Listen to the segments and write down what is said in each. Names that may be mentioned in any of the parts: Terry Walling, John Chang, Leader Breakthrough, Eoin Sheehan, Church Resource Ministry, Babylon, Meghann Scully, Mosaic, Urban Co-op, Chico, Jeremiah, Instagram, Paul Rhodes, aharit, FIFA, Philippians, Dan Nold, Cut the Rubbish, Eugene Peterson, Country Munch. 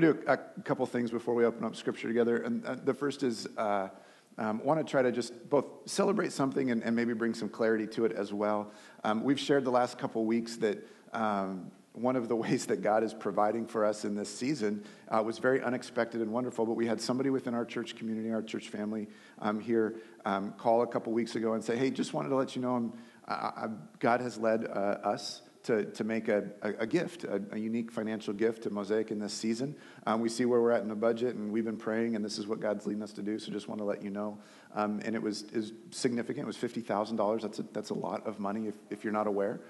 do a couple things before we open up Scripture together. And the first is want to try to just both celebrate something and maybe bring some clarity to it as well. We've shared the last couple weeks that one of the ways that God is providing for us in this season was very unexpected and wonderful, but we had somebody within our church community, our church family here call a couple weeks ago and say, hey, just wanted to let you know God has led us to make a gift, a unique financial gift to Mosaic in this season. We see where we're at in the budget, and we've been praying, and this is what God's leading us to do, so just want to let you know. And it was significant. It was $50,000. That's a lot of money if you're not aware.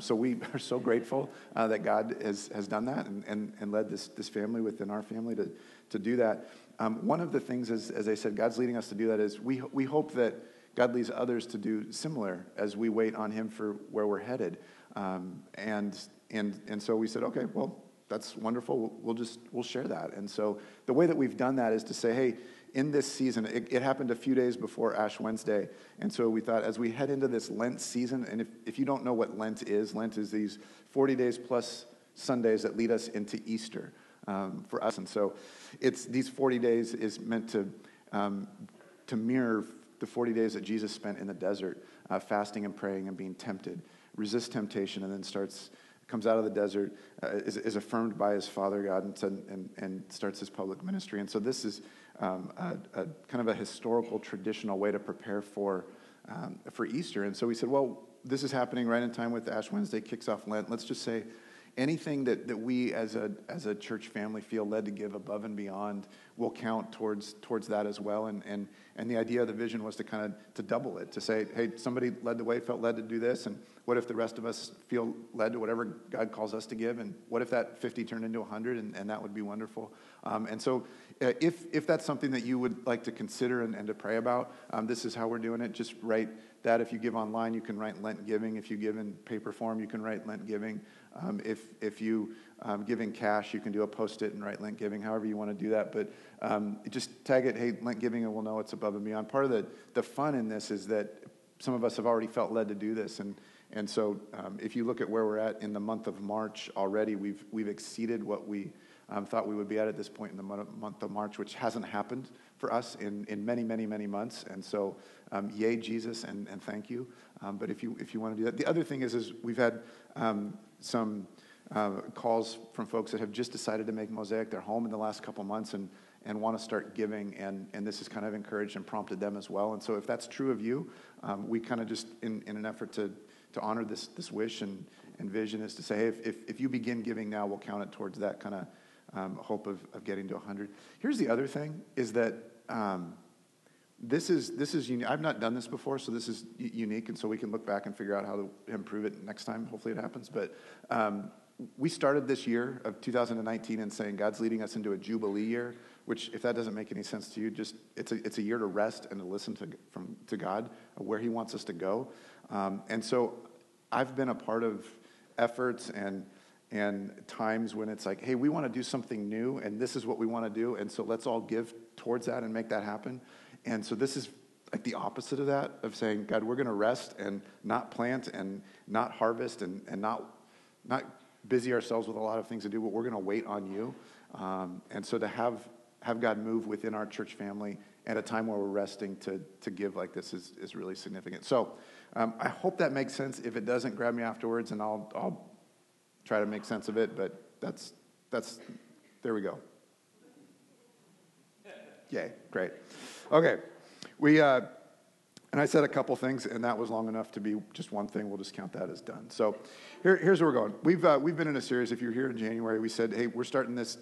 So we are so grateful that God has done that and led this family within our family to do that. One of the things, as I said, God's leading us to do that is we hope that God leads others to do similar as we wait on him for where we're headed. And so we said, okay, well, that's wonderful. We'll share that. And so the way that we've done that is to say, hey, in this season, it happened a few days before Ash Wednesday. And so we thought as we head into this Lent season, and if you don't know what Lent is these 40 days plus Sundays that lead us into Easter for us. And so it's these 40 days is meant to mirror the 40 days that Jesus spent in the desert, fasting and praying and being tempted. Resist temptation, and then comes out of the desert, is affirmed by his Father God, and starts his public ministry. And so this is a kind of a historical, traditional way to prepare for Easter. And so we said, well, this is happening right in time with Ash Wednesday, kicks off Lent. Let's just say anything that we as a church family feel led to give above and beyond will count towards that as well. And the idea of the vision was to kind of to double it, to say, hey, somebody led the way, felt led to do this, and what if the rest of us feel led to whatever God calls us to give, and what if that 50 turned into 100, and that would be wonderful. And so if that's something that you would like to consider and to pray about, this is how we're doing it. Just write that. If you give online, you can write Lent Giving. If you give in paper form, you can write Lent Giving. If you give in cash, you can do a post-it and write Lent Giving, however you want to do that. But just tag it, hey, Lent Giving, and we'll know it's above and beyond. Part of the fun in this is that some of us have already felt led to do this. And so if you look at where we're at in the month of March already, we've exceeded what we thought we would be at this point in the month of March, which hasn't happened for us in many, many, many months. And so yay, Jesus, and thank you. But if you want to do that. The other thing is we've had some calls from folks that have just decided to make Mosaic their home in the last couple months and want to start giving, and this has kind of encouraged and prompted them as well. And so if that's true of you, we kind of just, in an effort to honor this wish and vision, is to say, hey, if you begin giving now, we'll count it towards that kind of hope of getting to 100. Here's the other thing, is that this is unique. I've not done this before, so this is unique, and so we can look back and figure out how to improve it next time. Hopefully it happens, but we started this year of 2019 in saying God's leading us into a Jubilee year, which if that doesn't make any sense to you, just it's a year to rest and to listen to God, where he wants us to go. And so I've been a part of efforts and times when it's like, hey, we want to do something new, and this is what we want to do, and so let's all give towards that and make that happen. And so this is like the opposite of that, of saying, God, we're going to rest and not plant and not harvest and not busy ourselves with a lot of things to do, but we're going to wait on you. And so to have God move within our church family at a time where we're resting to give like this is really significant. So I hope that makes sense. If it doesn't, grab me afterwards, and I'll try to make sense of it. But that's there we go. Yay, great. Okay, we and I said a couple things, and that was long enough to be just one thing. We'll just count that as done. So here's where we're going. We've been in a series. If you're here in January, we said, hey, we're starting this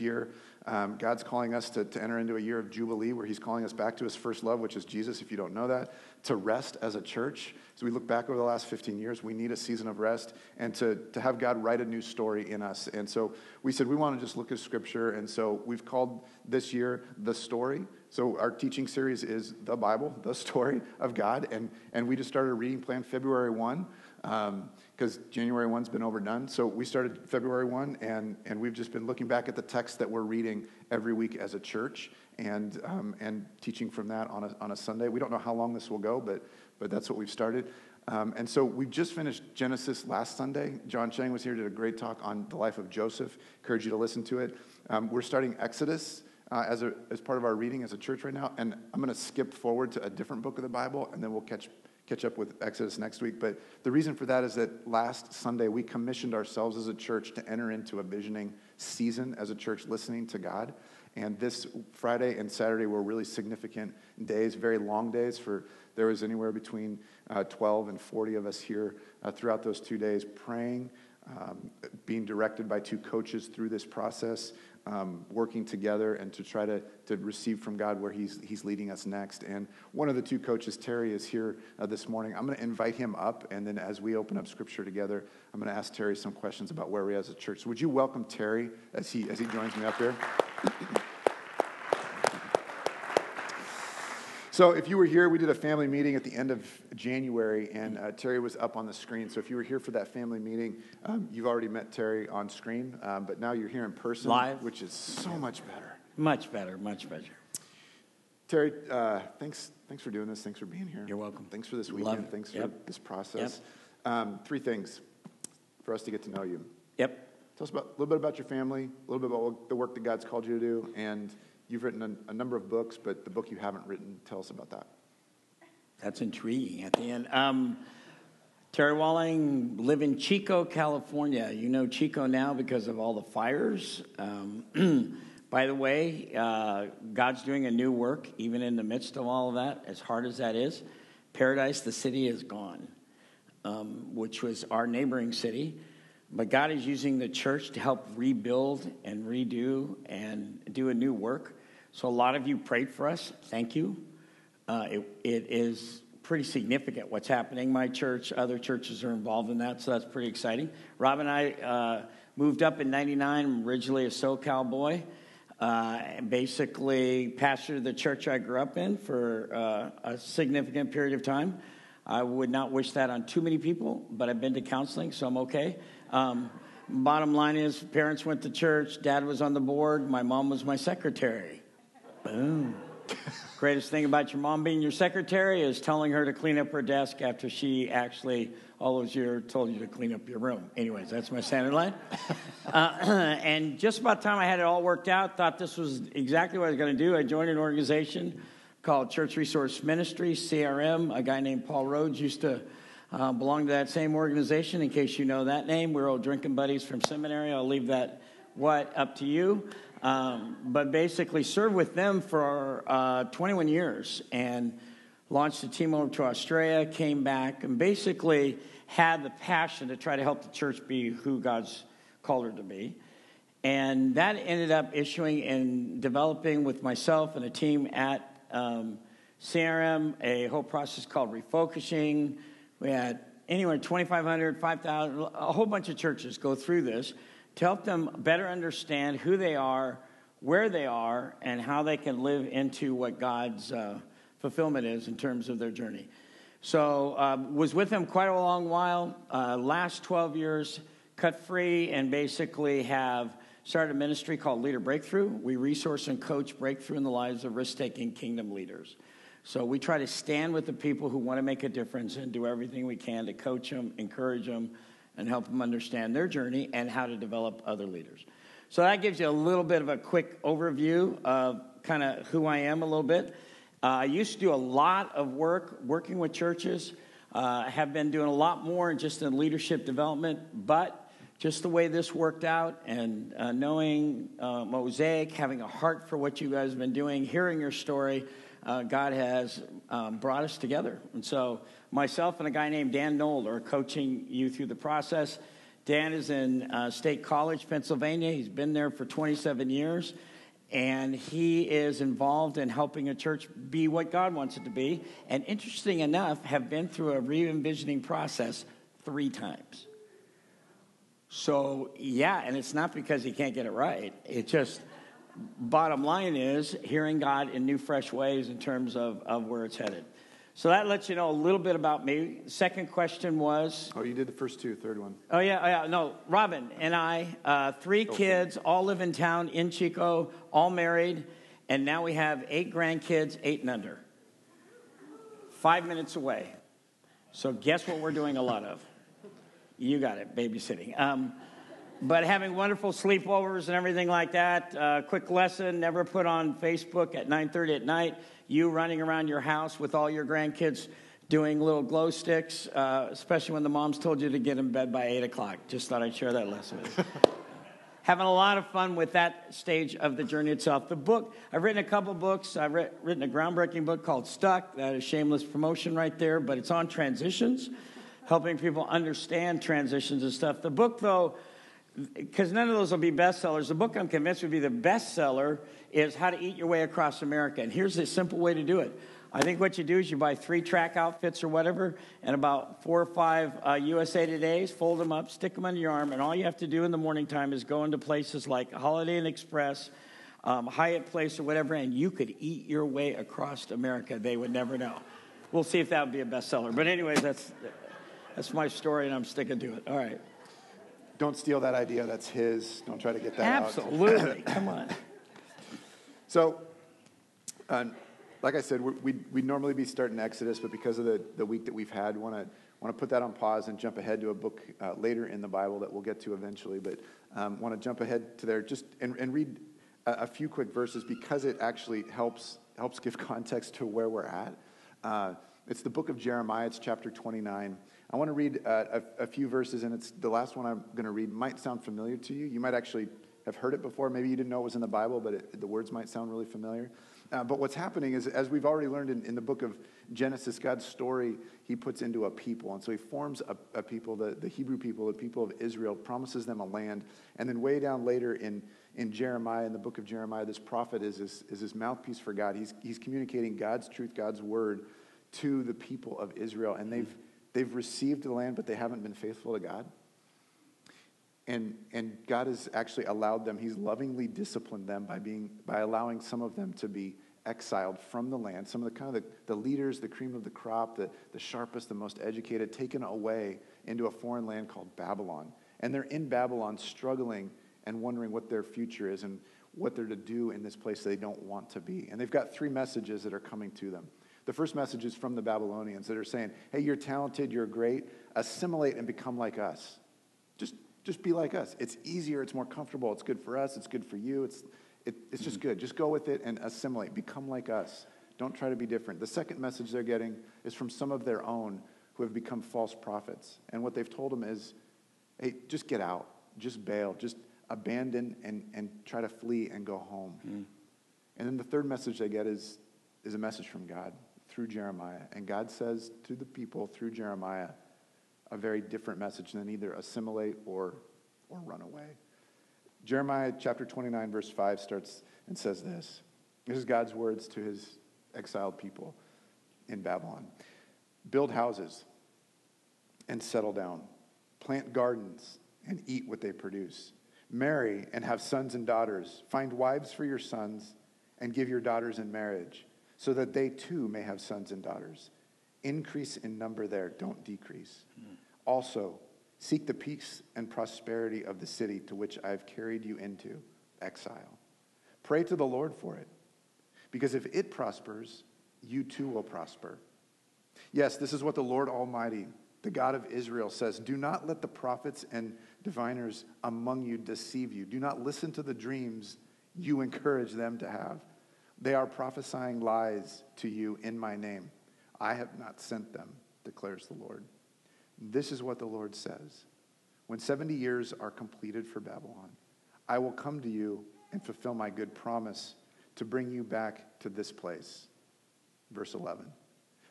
year. God's calling us to enter into a year of Jubilee, where he's calling us back to his first love, which is Jesus, if you don't know that, to rest as a church. So we look back over the last 15 years, we need a season of rest, and to have God write a new story in us. And so we said we want to just look at Scripture, and so we've called this year The Story. So our teaching series is the Bible, the story of God, and we just started a reading plan February 1, because January 1's been overdone. So we started February 1, and we've just been looking back at the text that we're reading every week as a church, and teaching from that on a Sunday. We don't know how long this will go, but that's what we've started. And so we've just finished Genesis last Sunday. John Chang was here, did a great talk on the life of Joseph. Encourage you to listen to it. We're starting Exodus as part of our reading as a church right now. And I'm going to skip forward to a different book of the Bible, and then we'll catch up with Exodus next week. But the reason for that is that last Sunday, we commissioned ourselves as a church to enter into a visioning season as a church listening to God. And this Friday and Saturday were really significant days, very long days. There was anywhere between 12 and 40 of us here throughout those 2 days praying, being directed by two coaches through this process, working together and to try to receive from God where he's leading us next. And one of the two coaches, Terry, is here this morning. I'm going to invite him up, and then as we open up Scripture together, I'm going to ask Terry some questions about where we are as a church. So would you welcome Terry as he joins me up here? So if you were here, we did a family meeting at the end of January, and Terry was up on the screen. So if you were here for that family meeting, you've already met Terry on screen, but now you're here in person. Live. Which is so much better. Much better, much better. Terry, thanks for doing this. Thanks for being here. You're welcome. Thanks for this weekend. Thanks for this process. Yep. Three things for us to get to know you. Yep. Tell us a little bit about your family, a little bit about the work that God's called you to do, and you've written a number of books, but the book you haven't written, tell us about that. That's intriguing at the end. Terry Walling, live in Chico, California. You know Chico now because of all the fires. By the way, God's doing a new work, even in the midst of all of that, as hard as that is. Paradise, the city, is gone, which was our neighboring city. But God is using the church to help rebuild and redo and do a new work. So a lot of you prayed for us. Thank you. It is pretty significant what's happening. My church, other churches are involved in that, so that's pretty exciting. Rob and I moved up in 99. I'm originally a SoCal boy. Basically pastored the church I grew up in for a significant period of time. I would not wish that on too many people, but I've been to counseling, so I'm okay. Bottom line is, parents went to church, dad was on the board, my mom was my secretary. Boom. Greatest thing about your mom being your secretary is telling her to clean up her desk after she actually, all those years, told you to clean up your room. Anyways, that's my standard line. And just about the time I had it all worked out, thought this was exactly what I was going to do. I joined an organization called Church Resource Ministry, CRM. A guy named Paul Rhodes used to belong to that same organization, in case you know that name. We're old drinking buddies from seminary. I'll leave that up to you. But basically served with them for 21 years and launched a team over to Australia, came back, and basically had the passion to try to help the church be who God's called her to be. And that ended up issuing and developing with myself and a team at CRM a whole process called refocusing. We had anywhere 2,500, 5,000, a whole bunch of churches go through this to help them better understand who they are, where they are, and how they can live into what God's fulfillment is in terms of their journey. So was with them quite a long while, last 12 years, cut free, and basically have started a ministry called Leader Breakthrough. We resource and coach breakthrough in the lives of risk-taking kingdom leaders. So we try to stand with the people who want to make a difference and do everything we can to coach them, encourage them, and help them understand their journey and how to develop other leaders. So that gives you a little bit of a quick overview of kind of who I am a little bit. I used to do a lot of working with churches. I have been doing a lot more just in leadership development, but just the way this worked out and knowing Mosaic, having a heart for what you guys have been doing, hearing your story, God has brought us together. And so myself and a guy named Dan Nold are coaching you through the process. Dan is in State College, Pennsylvania. He's been there for 27 years, and he is involved in helping a church be what God wants it to be, and interesting enough, have been through a re-envisioning process 3 times. So, yeah, and it's not because he can't get it right. It just... Bottom line is hearing God in new, fresh ways in terms of where it's headed. So that lets you know a little bit about me. Second question was... Oh, you did the first two, third one. Oh, yeah. No, Robin and I, 3 kids, all live in town in Chico, all married, and now we have 8 grandkids, 8 and under. 5 minutes away. So guess what we're doing a lot of? You got it, babysitting. But having wonderful sleepovers and everything like that. Quick lesson, never put on Facebook at 9:30 at night. You running around your house with all your grandkids doing little glow sticks, especially when the moms told you to get in bed by 8 o'clock. Just thought I'd share that lesson with you. Having a lot of fun with that stage of the journey itself. The book, I've written a couple books. I've written a groundbreaking book called Stuck. That is shameless promotion right there, but it's on transitions, helping people understand transitions and stuff. The book, though, because none of those will be bestsellers, the book I'm convinced would be the bestseller is How to Eat Your Way Across America. And here's the simple way to do it. I think what you do is you buy 3 track outfits or whatever and about 4 or 5 USA Todays, fold them up, stick them under your arm, and all you have to do in the morning time is go into places like Holiday Inn Express, Hyatt Place or whatever, and you could eat your way across America. They would never know. We'll see if that would be a bestseller. But anyways, that's my story, and I'm sticking to it. All right. Don't steal that idea. That's his. Don't try to get that out. Absolutely. Come on. So, like I said, we'd normally be starting Exodus, but because of the week that we've had, want to put that on pause and jump ahead to a book later in the Bible that we'll get to eventually, but want to jump ahead to there just and read a few quick verses because it actually helps give context to where we're at. It's the book of Jeremiah. It's chapter 29. I want to read a few verses, and it's the last one I'm going to read might sound familiar to you. You might actually have heard it before. Maybe you didn't know it was in the Bible, but the words might sound really familiar. But what's happening is, as we've already learned in the book of Genesis, God's story, he puts into a people. And so he forms a people, the Hebrew people, the people of Israel, promises them a land. And then way down later in Jeremiah, in the book of Jeremiah, this prophet is his mouthpiece for God. He's communicating God's truth, God's word to the people of Israel. And they've received the land, but they haven't been faithful to God. And God has actually allowed them, he's lovingly disciplined them by allowing some of them to be exiled from the land, some of the leaders, the cream of the crop, the sharpest, the most educated, taken away into a foreign land called Babylon. And they're in Babylon struggling and wondering what their future is and what they're to do in this place they don't want to be. And they've got 3 messages that are coming to them. The first message is from the Babylonians that are saying, hey, you're talented, you're great, assimilate and become like us. Just be like us. It's easier. It's more comfortable. It's good for us. It's good for you. It's just good. Just go with it and assimilate. Become like us. Don't try to be different. The second message they're getting is from some of their own who have become false prophets. And what they've told them is, hey, just get out. Just bail. Just abandon and try to flee and go home. Mm. And then the third message they get is a message from God through Jeremiah. And God says to the people through Jeremiah, a very different message than either assimilate or run away. Jeremiah chapter 29, verse 5 starts and says this. This is God's words to his exiled people in Babylon. Build houses and settle down. Plant gardens and eat what they produce. Marry and have sons and daughters. Find wives for your sons and give your daughters in marriage so that they too may have sons and daughters. Increase in number there, don't decrease. Also, seek the peace and prosperity of the city to which I've carried you into exile. Pray to the Lord for it, because if it prospers, you too will prosper. Yes, this is what the Lord Almighty, the God of Israel, says. Do not let the prophets and diviners among you deceive you. Do not listen to the dreams you encourage them to have. They are prophesying lies to you in my name. I have not sent them, declares the Lord. This is what the Lord says. When 70 years are completed for Babylon, I will come to you and fulfill my good promise to bring you back to this place. Verse 11.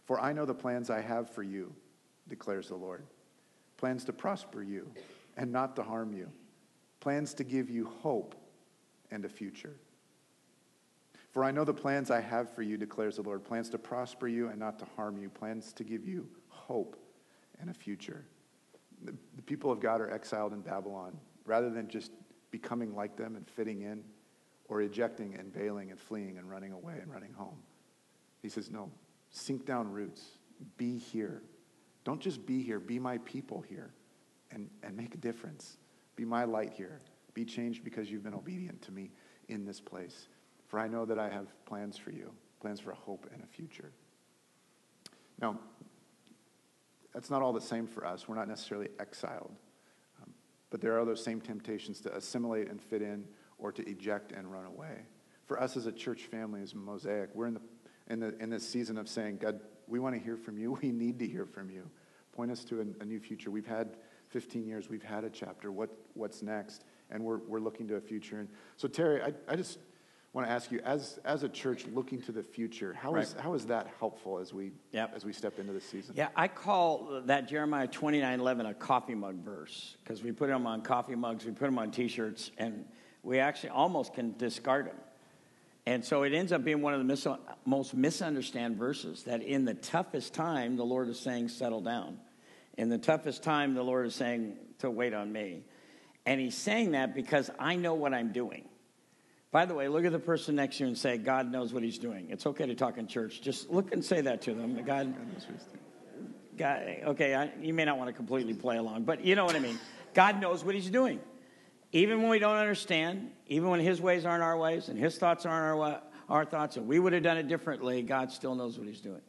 For I know the plans I have for you, declares the Lord. Plans to prosper you and not to harm you. Plans to give you hope and a future. For I know the plans I have for you, declares the Lord, plans to prosper you and not to harm you, plans to give you hope and a future. The people of God are exiled in Babylon. Rather than just becoming like them and fitting in or rejecting and bailing and fleeing and running away and running home, he says, no, sink down roots. Be here. Don't just be here. Be my people here and make a difference. Be my light here. Be changed because you've been obedient to me in this place. For I know that I have plans for you, plans for a hope and a future. Now, that's not all the same for us. We're not necessarily exiled. But there are those same temptations to assimilate and fit in or to eject and run away. For us as a church family, as Mosaic, we're in this season of saying, God, we want to hear from you. We need to hear from you. Point us to a new future. We've had 15 years. We've had a chapter. What's next? And we're looking to a future. And so, Terry, I just want to ask you, as a church looking to the future, how is that helpful as we as we step into this season? Yeah, I call that Jeremiah 29:11 a coffee mug verse, because we put them on coffee mugs, we put them on T-shirts, and we actually almost can discard them. And so it ends up being one of the most misunderstood verses, that in the toughest time, the Lord is saying, settle down. In the toughest time, the Lord is saying to wait on me. And he's saying that because I know what I'm doing. By the way, look at the person next to you and say, God knows what he's doing. It's okay to talk in church. Just look and say that to them. God, you may not want to completely play along, but you know what I mean. God knows what he's doing. Even when we don't understand, even when his ways aren't our ways and his thoughts aren't our thoughts, and we would have done it differently, God still knows what he's doing.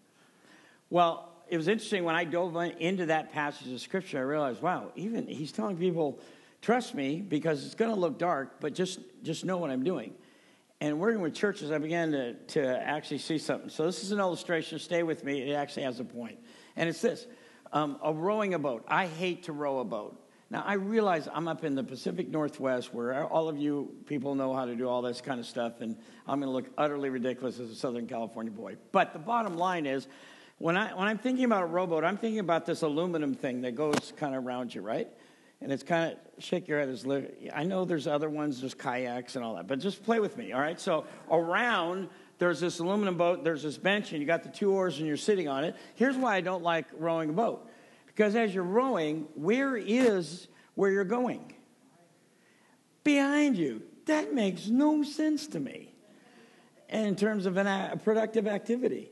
Well, it was interesting when I dove into that passage of Scripture, I realized, wow, even he's telling people, trust me, because it's going to look dark, but just know what I'm doing. And working with churches, I began to actually see something. So this is an illustration. Stay with me. It actually has a point. And it's this, rowing a boat. I hate to row a boat. Now, I realize I'm up in the Pacific Northwest where all of you people know how to do all this kind of stuff, and I'm going to look utterly ridiculous as a Southern California boy. But the bottom line is, when I'm thinking about a rowboat, I'm thinking about this aluminum thing that goes kind of around you, right? And it's kind of, shake your head. I know there's other ones, there's kayaks and all that, but just play with me, all right? So around, there's this aluminum boat, there's this bench, and you got the two oars and you're sitting on it. Here's why I don't like rowing a boat. Because as you're rowing, where is where you're going? Behind you. That makes no sense to me in terms of a productive activity.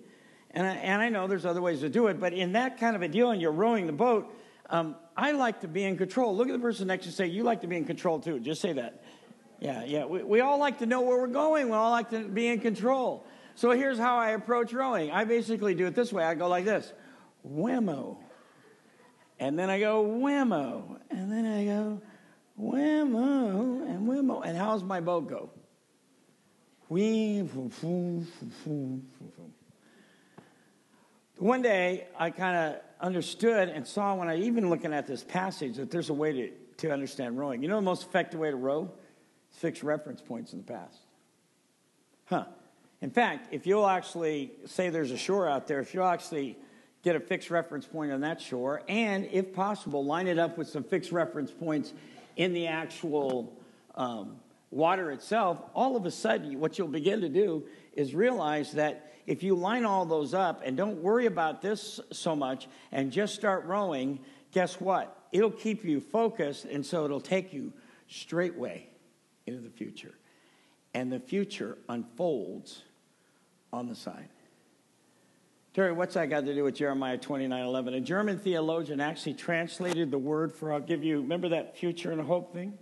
And I know there's other ways to do it, but in that kind of a deal and you're rowing the boat, I like to be in control. Look at the person next to you and say, you like to be in control too. Just say that. Yeah. We all like to know where we're going. We all like to be in control. So here's how I approach rowing. I basically do it this way. I go like this. Whammo. And then I go, whammo. And then I go, whammo and whammo. And how's my boat go? One day, I kind of understood and saw when I even looking at this passage that there's a way to understand rowing. You know the most effective way to row? It's fix reference points in the past. In fact, if you'll actually say there's a shore out there, if you'll actually get a fixed reference point on that shore, and if possible, line it up with some fixed reference points in the actual water itself, all of a sudden what you'll begin to do is realize that if you line all those up and don't worry about this so much and just start rowing, guess what? It'll keep you focused, and so it'll take you straightway into the future. And the future unfolds on the side. Terry, what's that got to do with Jeremiah 29:11? A German theologian actually translated the word for, I'll give you, remember that future and hope thing?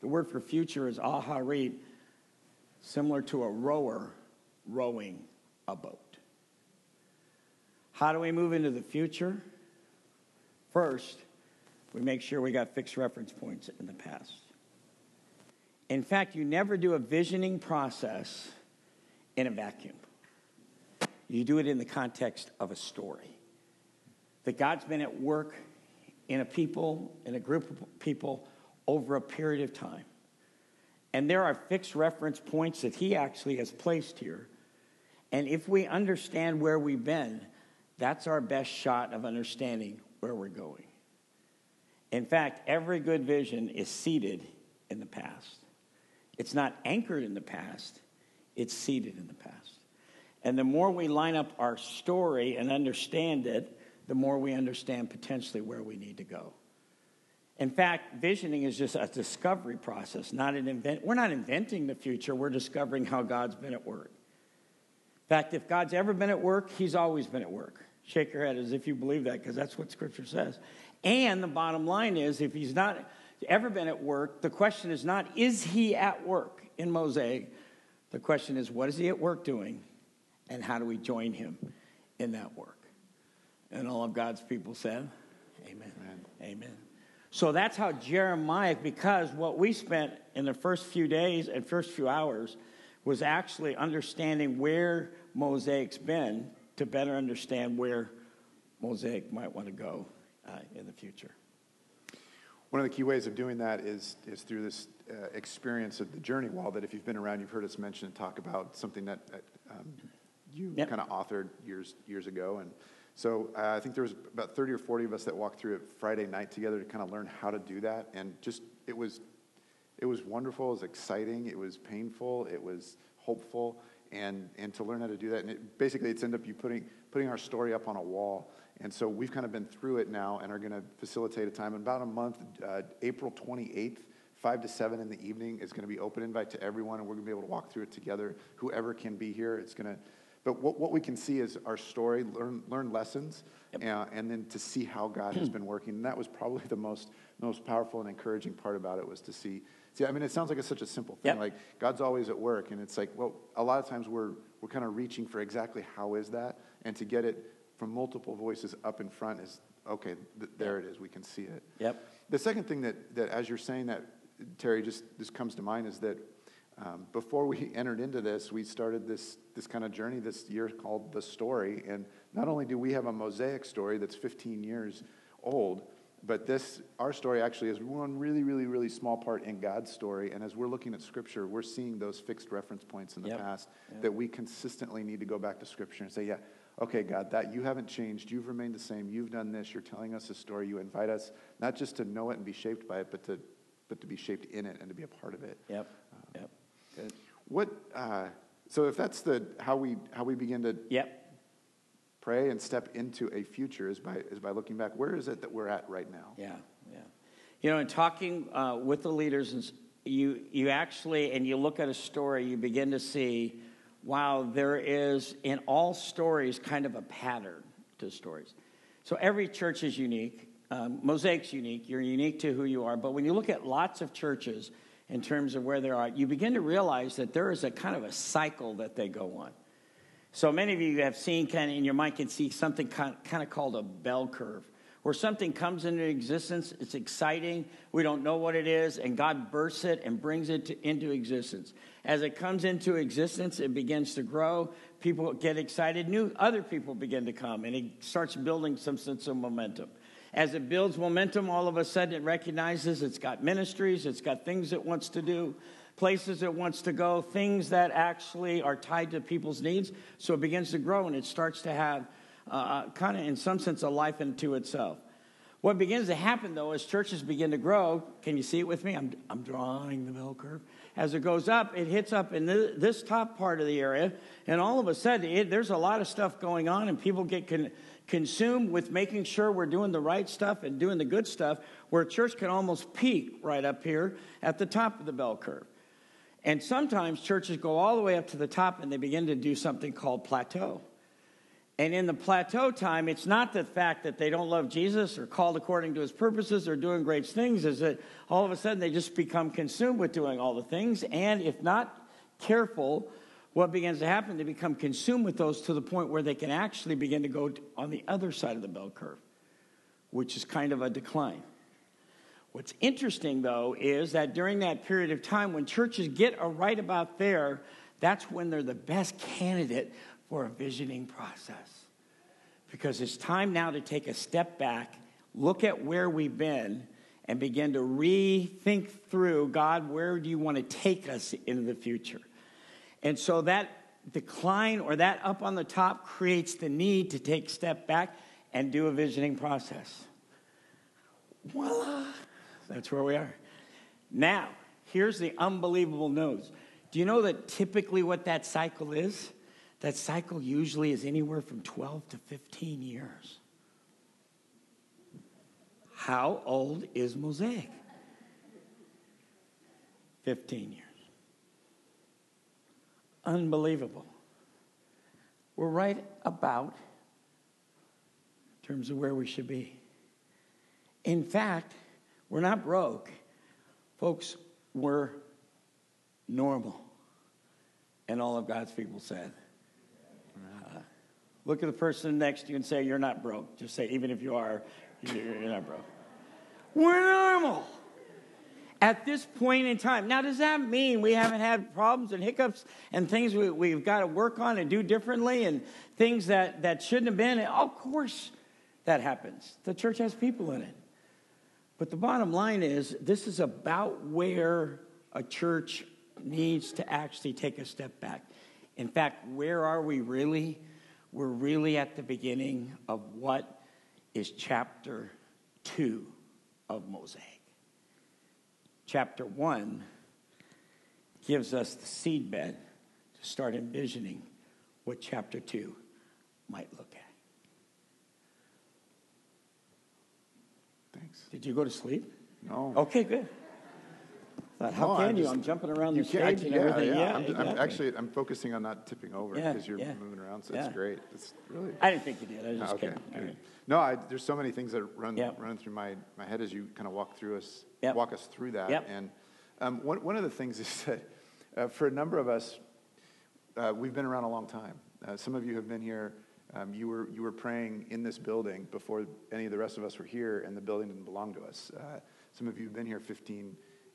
The word for future is aharit, similar to a rower rowing a boat. How do we move into the future? First, we make sure we got fixed reference points in the past. In fact, you never do a visioning process in a vacuum. You do it in the context of a story. That God's been at work in a people, in a group of people over a period of time. And there are fixed reference points that he actually has placed here. And if we understand where we've been, that's our best shot of understanding where we're going. In fact, every good vision is seated in the past. It's not anchored in the past. It's seated in the past. And the more we line up our story and understand it, the more we understand potentially where we need to go. In fact, visioning is just a discovery process, not an invent. We're not inventing the future. We're discovering how God's been at work. In fact, if God's ever been at work, he's always been at work. Shake your head as if you believe that, because that's what Scripture says. And the bottom line is, if he's not ever been at work, the question is not, is he at work in Mosaic? The question is, what is he at work doing? And how do we join him in that work? And all of God's people said, Amen. Amen. Amen. So that's how Jeremiah, because what we spent in the first few days and first few hours was actually understanding where Mosaic's been to better understand where Mosaic might want to go in the future. One of the key ways of doing that is through this experience of the journey wall that if you've been around, you've heard us mention and talk about, something that you kind of authored years ago. And so I think there was about 30 or 40 of us that walked through it Friday night together to kind of learn how to do that. And just it was wonderful, it was exciting, it was painful, it was hopeful, and to learn how to do that. And it's ended up you putting our story up on a wall. And so we've kind of been through it now and are going to facilitate a time in about a month. April 28th, 5 to 7 in the evening is going to be open invite to everyone, and we're going to be able to walk through it together. Whoever can be here, it's going to... But what we can see is our story, learn lessons, and then to see how God has been working. And that was probably the most powerful and encouraging part about it, was to see. I mean, it sounds like it's such a simple thing. Yep. Like, God's always at work, and it's like, well, a lot of times we're kind of reaching for exactly how is that, and to get it from multiple voices up in front is, okay, there it is. We can see it. Yep. The second thing that as you're saying that, Terry, just comes to mind is that before we entered into this, we started this kind of journey this year called The Story. And not only do we have a Mosaic story that's 15 years old, but our story actually is one really, really, really small part in God's story. And as we're looking at Scripture, we're seeing those fixed reference points in the past that we consistently need to go back to Scripture and say, yeah, okay, God, that you haven't changed. You've remained the same. You've done this. You're telling us a story. You invite us not just to know it and be shaped by it, but to be shaped in it and to be a part of it. Yep. Good. So if that's how we begin to pray and step into a future is by looking back, where is it that we're at right now? Yeah. You know, in talking with the leaders, and you look at a story, you begin to see, wow, there is in all stories kind of a pattern to stories. So every church is unique. Mosaic's unique. You're unique to who you are. But when you look at lots of churches, in terms of where they are, you begin to realize that there is a kind of a cycle that they go on. So many of you have seen, kind of in your mind can see something kind of called a bell curve, where something comes into existence, it's exciting, we don't know what it is, and God bursts it and brings it into existence. As it comes into existence, it begins to grow, people get excited, other people begin to come, and it starts building some sense of momentum. As it builds momentum, all of a sudden it recognizes it's got ministries, it's got things it wants to do, places it wants to go, things that actually are tied to people's needs. So it begins to grow, and it starts to have kind of, in some sense, a life unto itself. What begins to happen, though, as churches begin to grow, can you see it with me? I'm drawing the bell curve. As it goes up, it hits up in this top part of the area, and all of a sudden, there's a lot of stuff going on, and people get consumed with making sure we're doing the right stuff and doing the good stuff, where church can almost peak right up here at the top of the bell curve. And sometimes churches go all the way up to the top, and they begin to do something called plateau. And in the plateau time, it's not the fact that they don't love Jesus or called according to his purposes or doing great things, is that all of a sudden they just become consumed with doing all the things. And if not careful, what begins to happen, they become consumed with those to the point where they can actually begin to go on the other side of the bell curve, which is kind of a decline. What's interesting, though, is that during that period of time, when churches get right about there, that's when they're the best candidate for a visioning process, because it's time now to take a step back, look at where we've been, and begin to rethink through, God, where do you want to take us into the future? And so that decline or that up on the top creates the need to take a step back and do a visioning process. Voila! That's where we are. Now, here's the unbelievable news. Do you know that typically what that cycle is? That cycle usually is anywhere from 12 to 15 years. How old is Mosaic? 15 years. Unbelievable. We're right about in terms of where we should be. In fact, we're not broke. Folks, we're normal. And all of God's people said, look at the person next to you and say, you're not broke. Just say, even if you are, You're not broke. We're normal at this point in time. Now, does that mean we haven't had problems and hiccups and things we've got to work on and do differently and things that shouldn't have been? Of course that happens. The church has people in it. But the bottom line is this is about where a church needs to actually take a step back. In fact, where are we really? We're really at the beginning of what is chapter 2 of Mosaic. Chapter 1 gives us the seedbed to start envisioning what chapter 2 might look at. Thanks. Did you go to sleep? No. Okay, good. Thought, how can you? I'm jumping around the stage and everything. Yeah, exactly. I'm focusing on not tipping over because you're moving around, so it's great. It's really. I didn't think you did. I was just kidding. Right. No, there's so many things that run through my head as you kind of walk us through that. Yep. And one of the things is that for a number of us, we've been around a long time. Some of you have been here. You were praying in this building before any of the rest of us were here, and the building didn't belong to us. Some of you have been here 15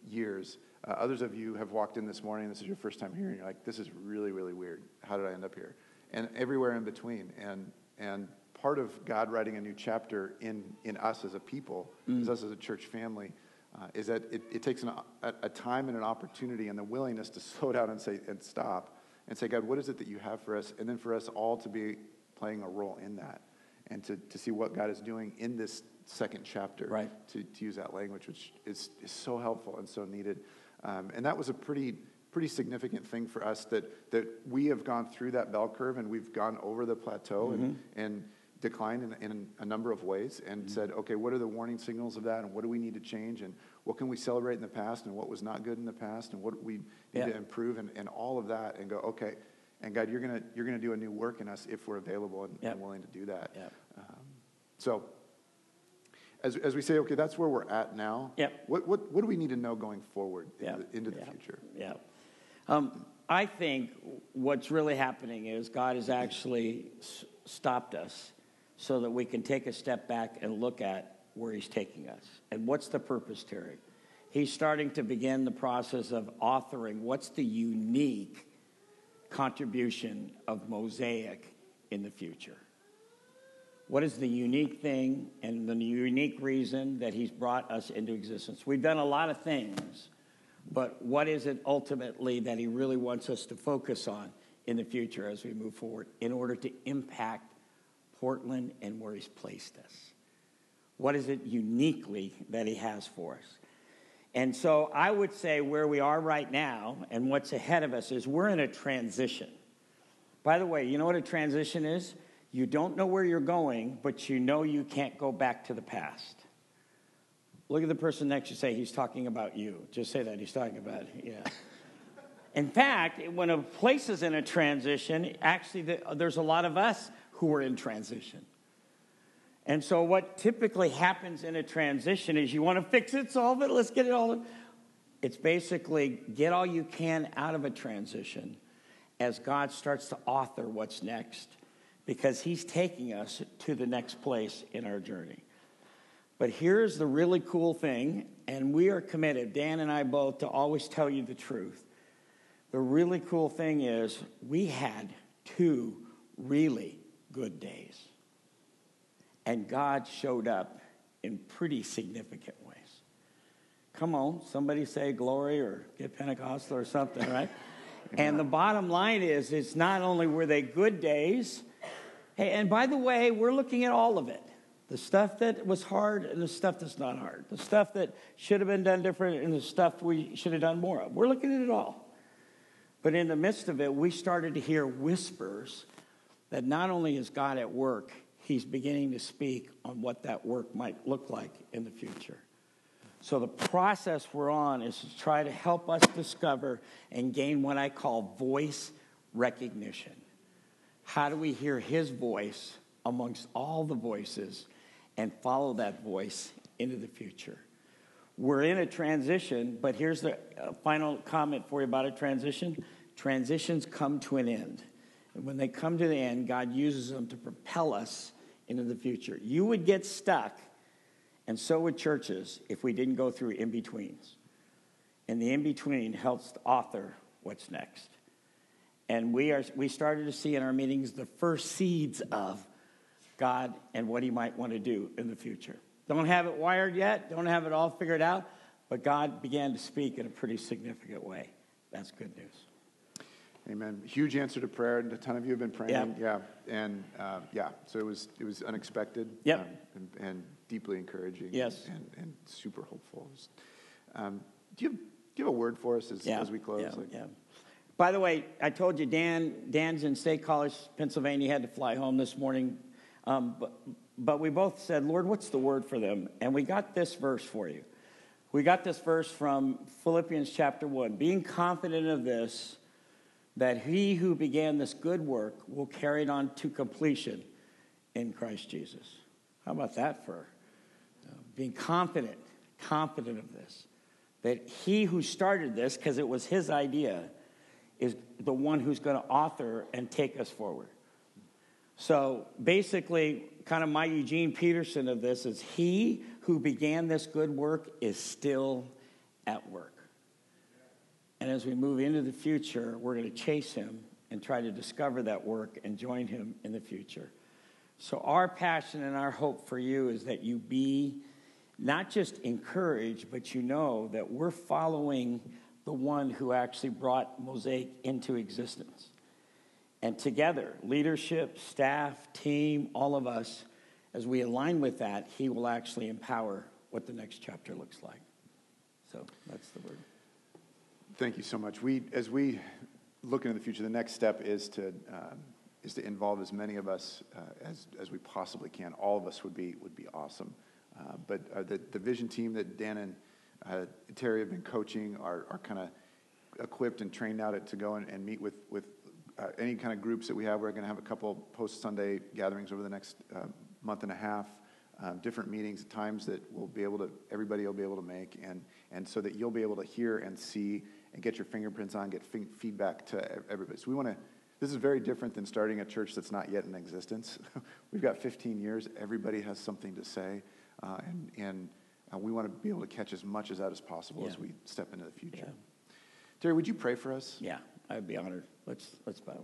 years. Others of you have walked in this morning, this is your first time here, and you're like, this is really, really weird. How did I end up here? And everywhere in between. And part of God writing a new chapter in us as a people, as us as a church family, is that it takes a time and an opportunity and the willingness to slow down and stop and say, God, what is it that you have for us? And then for us all to be playing a role in that and to see what God is doing in this second chapter, right? To use that language, which is so helpful and so needed. And that was a pretty significant thing for us that we have gone through that bell curve and we've gone over the plateau and declined in a number of ways and said, okay, what are the warning signals of that and what do we need to change and what can we celebrate in the past and what was not good in the past and what we need to improve and all of that and go, okay, and God, you're gonna do a new work in us if we're available and willing to do that. Yep. So as we say, okay, that's where we're at now. Yep. What do we need to know going forward into the future? Yeah. I think what's really happening is God has actually stopped us so that we can take a step back and look at where he's taking us. And what's the purpose, Terry? He's starting to begin the process of authoring what's the unique contribution of Mosaic in the future. What is the unique thing and the unique reason that he's brought us into existence? We've done a lot of things, but what is it ultimately that he really wants us to focus on in the future as we move forward in order to impact Portland and where he's placed us? What is it uniquely that he has for us? And so I would say where we are right now and what's ahead of us is we're in a transition. By the way, you know what a transition is? You don't know where you're going, but you know you can't go back to the past. Look at the person next to you, say, he's talking about you. Just say that, he's talking about you. Yeah. In fact, when a place is in a transition, actually there's a lot of us who are in transition. And so what typically happens in a transition is you want to fix it, solve it, let's get it all. It's basically get all you can out of a transition as God starts to author what's next, because he's taking us to the next place in our journey. But here's the really cool thing, and we are committed, Dan and I both, to always tell you the truth. The really cool thing is we had 2 really good days, and God showed up in pretty significant ways. Come on, somebody say glory or get Pentecostal or something, right? And the bottom line is it's not only were they good days. Hey, and by the way, we're looking at all of it. The stuff that was hard and the stuff that's not hard. The stuff that should have been done different and the stuff we should have done more of. We're looking at it all. But in the midst of it, we started to hear whispers that not only is God at work, he's beginning to speak on what that work might look like in the future. So the process we're on is to try to help us discover and gain what I call voice recognition. How do we hear his voice amongst all the voices and follow that voice into the future? We're in a transition, but here's the final comment for you about a transition. Transitions come to an end. And when they come to the end, God uses them to propel us into the future. You would get stuck And so would churches if we didn't go through in-betweens. And the in-between helps author what's next. And we started to see in our meetings the first seeds of God and what he might want to do in the future. Don't have it wired yet. Don't have it all figured out. But God began to speak in a pretty significant way. That's good news. Amen. Huge answer to prayer. And a ton of you have been praying. Yep. Yeah. And so it was unexpected. Yep. And deeply encouraging. Yes. And super hopeful. Do you have a word for us as we close? By the way, I told you Dan's in State College, Pennsylvania. He had to fly home this morning. But we both said, Lord, what's the word for them? And we got this verse for you. We got this verse from Philippians chapter 1. Being confident of this, that he who began this good work will carry it on to completion in Christ Jesus. How about that for being confident of this? That he who started this, because it was his idea, is the one who's going to author and take us forward. So basically, kind of my Eugene Peterson of this is he who began this good work is still at work. And as we move into the future, we're going to chase him and try to discover that work and join him in the future. So our passion and our hope for you is that you be not just encouraged, but you know that we're following the one who actually brought Mosaic into existence. And together, leadership, staff, team, all of us, as we align with that, he will actually empower what the next chapter looks like. So that's the word. Thank you so much. As we look into the future, the next step is to involve as many of us as we possibly can. All of us would be awesome. But the vision team that Dan and Terry have been coaching are kind of equipped and trained now to go and meet with any kind of groups that we have. We're going to have a couple post-Sunday gatherings over the next month and a half, different meetings at times that everybody will be able to make, and so that you'll be able to hear and see and get your fingerprints on, get feedback to everybody. So this is very different than starting a church that's not yet in existence. We've got 15 years. Everybody has something to say, and we want to be able to catch as much of that as possible as we step into the future. Yeah. Terry, would you pray for us? Yeah. I'd be honored. Let's bow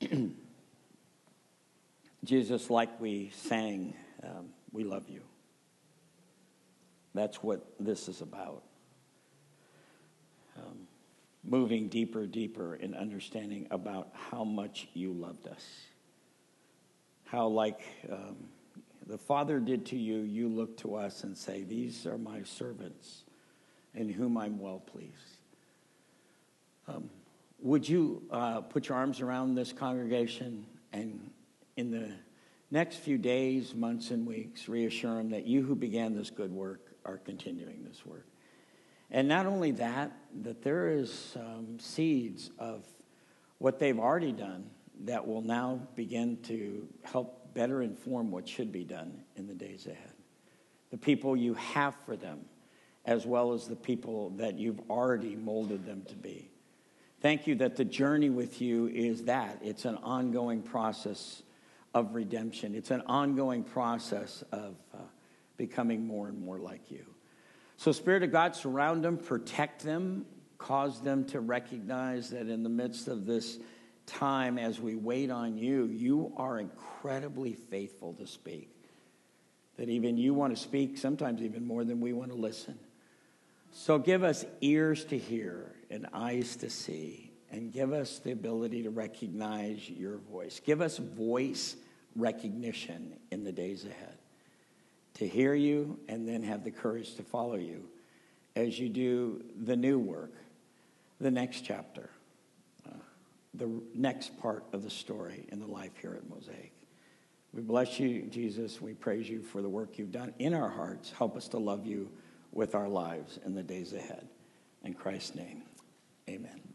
in prayer. Jesus, like we sang, we love you. That's what this is about. Moving deeper in understanding about how much you loved us. How like the Father did to you, you look to us and say, these are my servants in whom I'm well pleased. Would you put your arms around this congregation and in the next few days, months, and weeks, reassure them that you who began this good work are continuing this work. And not only that there is seeds of what they've already done that will now begin to help better inform what should be done in the days ahead. The people you have for them, as well as the people that you've already molded them to be. Thank you that the journey with you is that. It's an ongoing process of redemption. It's an ongoing process of becoming more and more like you. So Spirit of God, surround them, protect them, cause them to recognize that in the midst of this time as we wait on you, you are incredibly faithful to speak. That even you want to speak, sometimes even more than we want to listen. So give us ears to hear and eyes to see, and give us the ability to recognize your voice. Give us voice recognition in the days ahead, to hear you and then have the courage to follow you as you do the new work, the next chapter, the next part of the story in the life here at Mosaic. We bless you, Jesus. We praise you for the work you've done in our hearts. Help us to love you with our lives in the days ahead. In Christ's name, amen.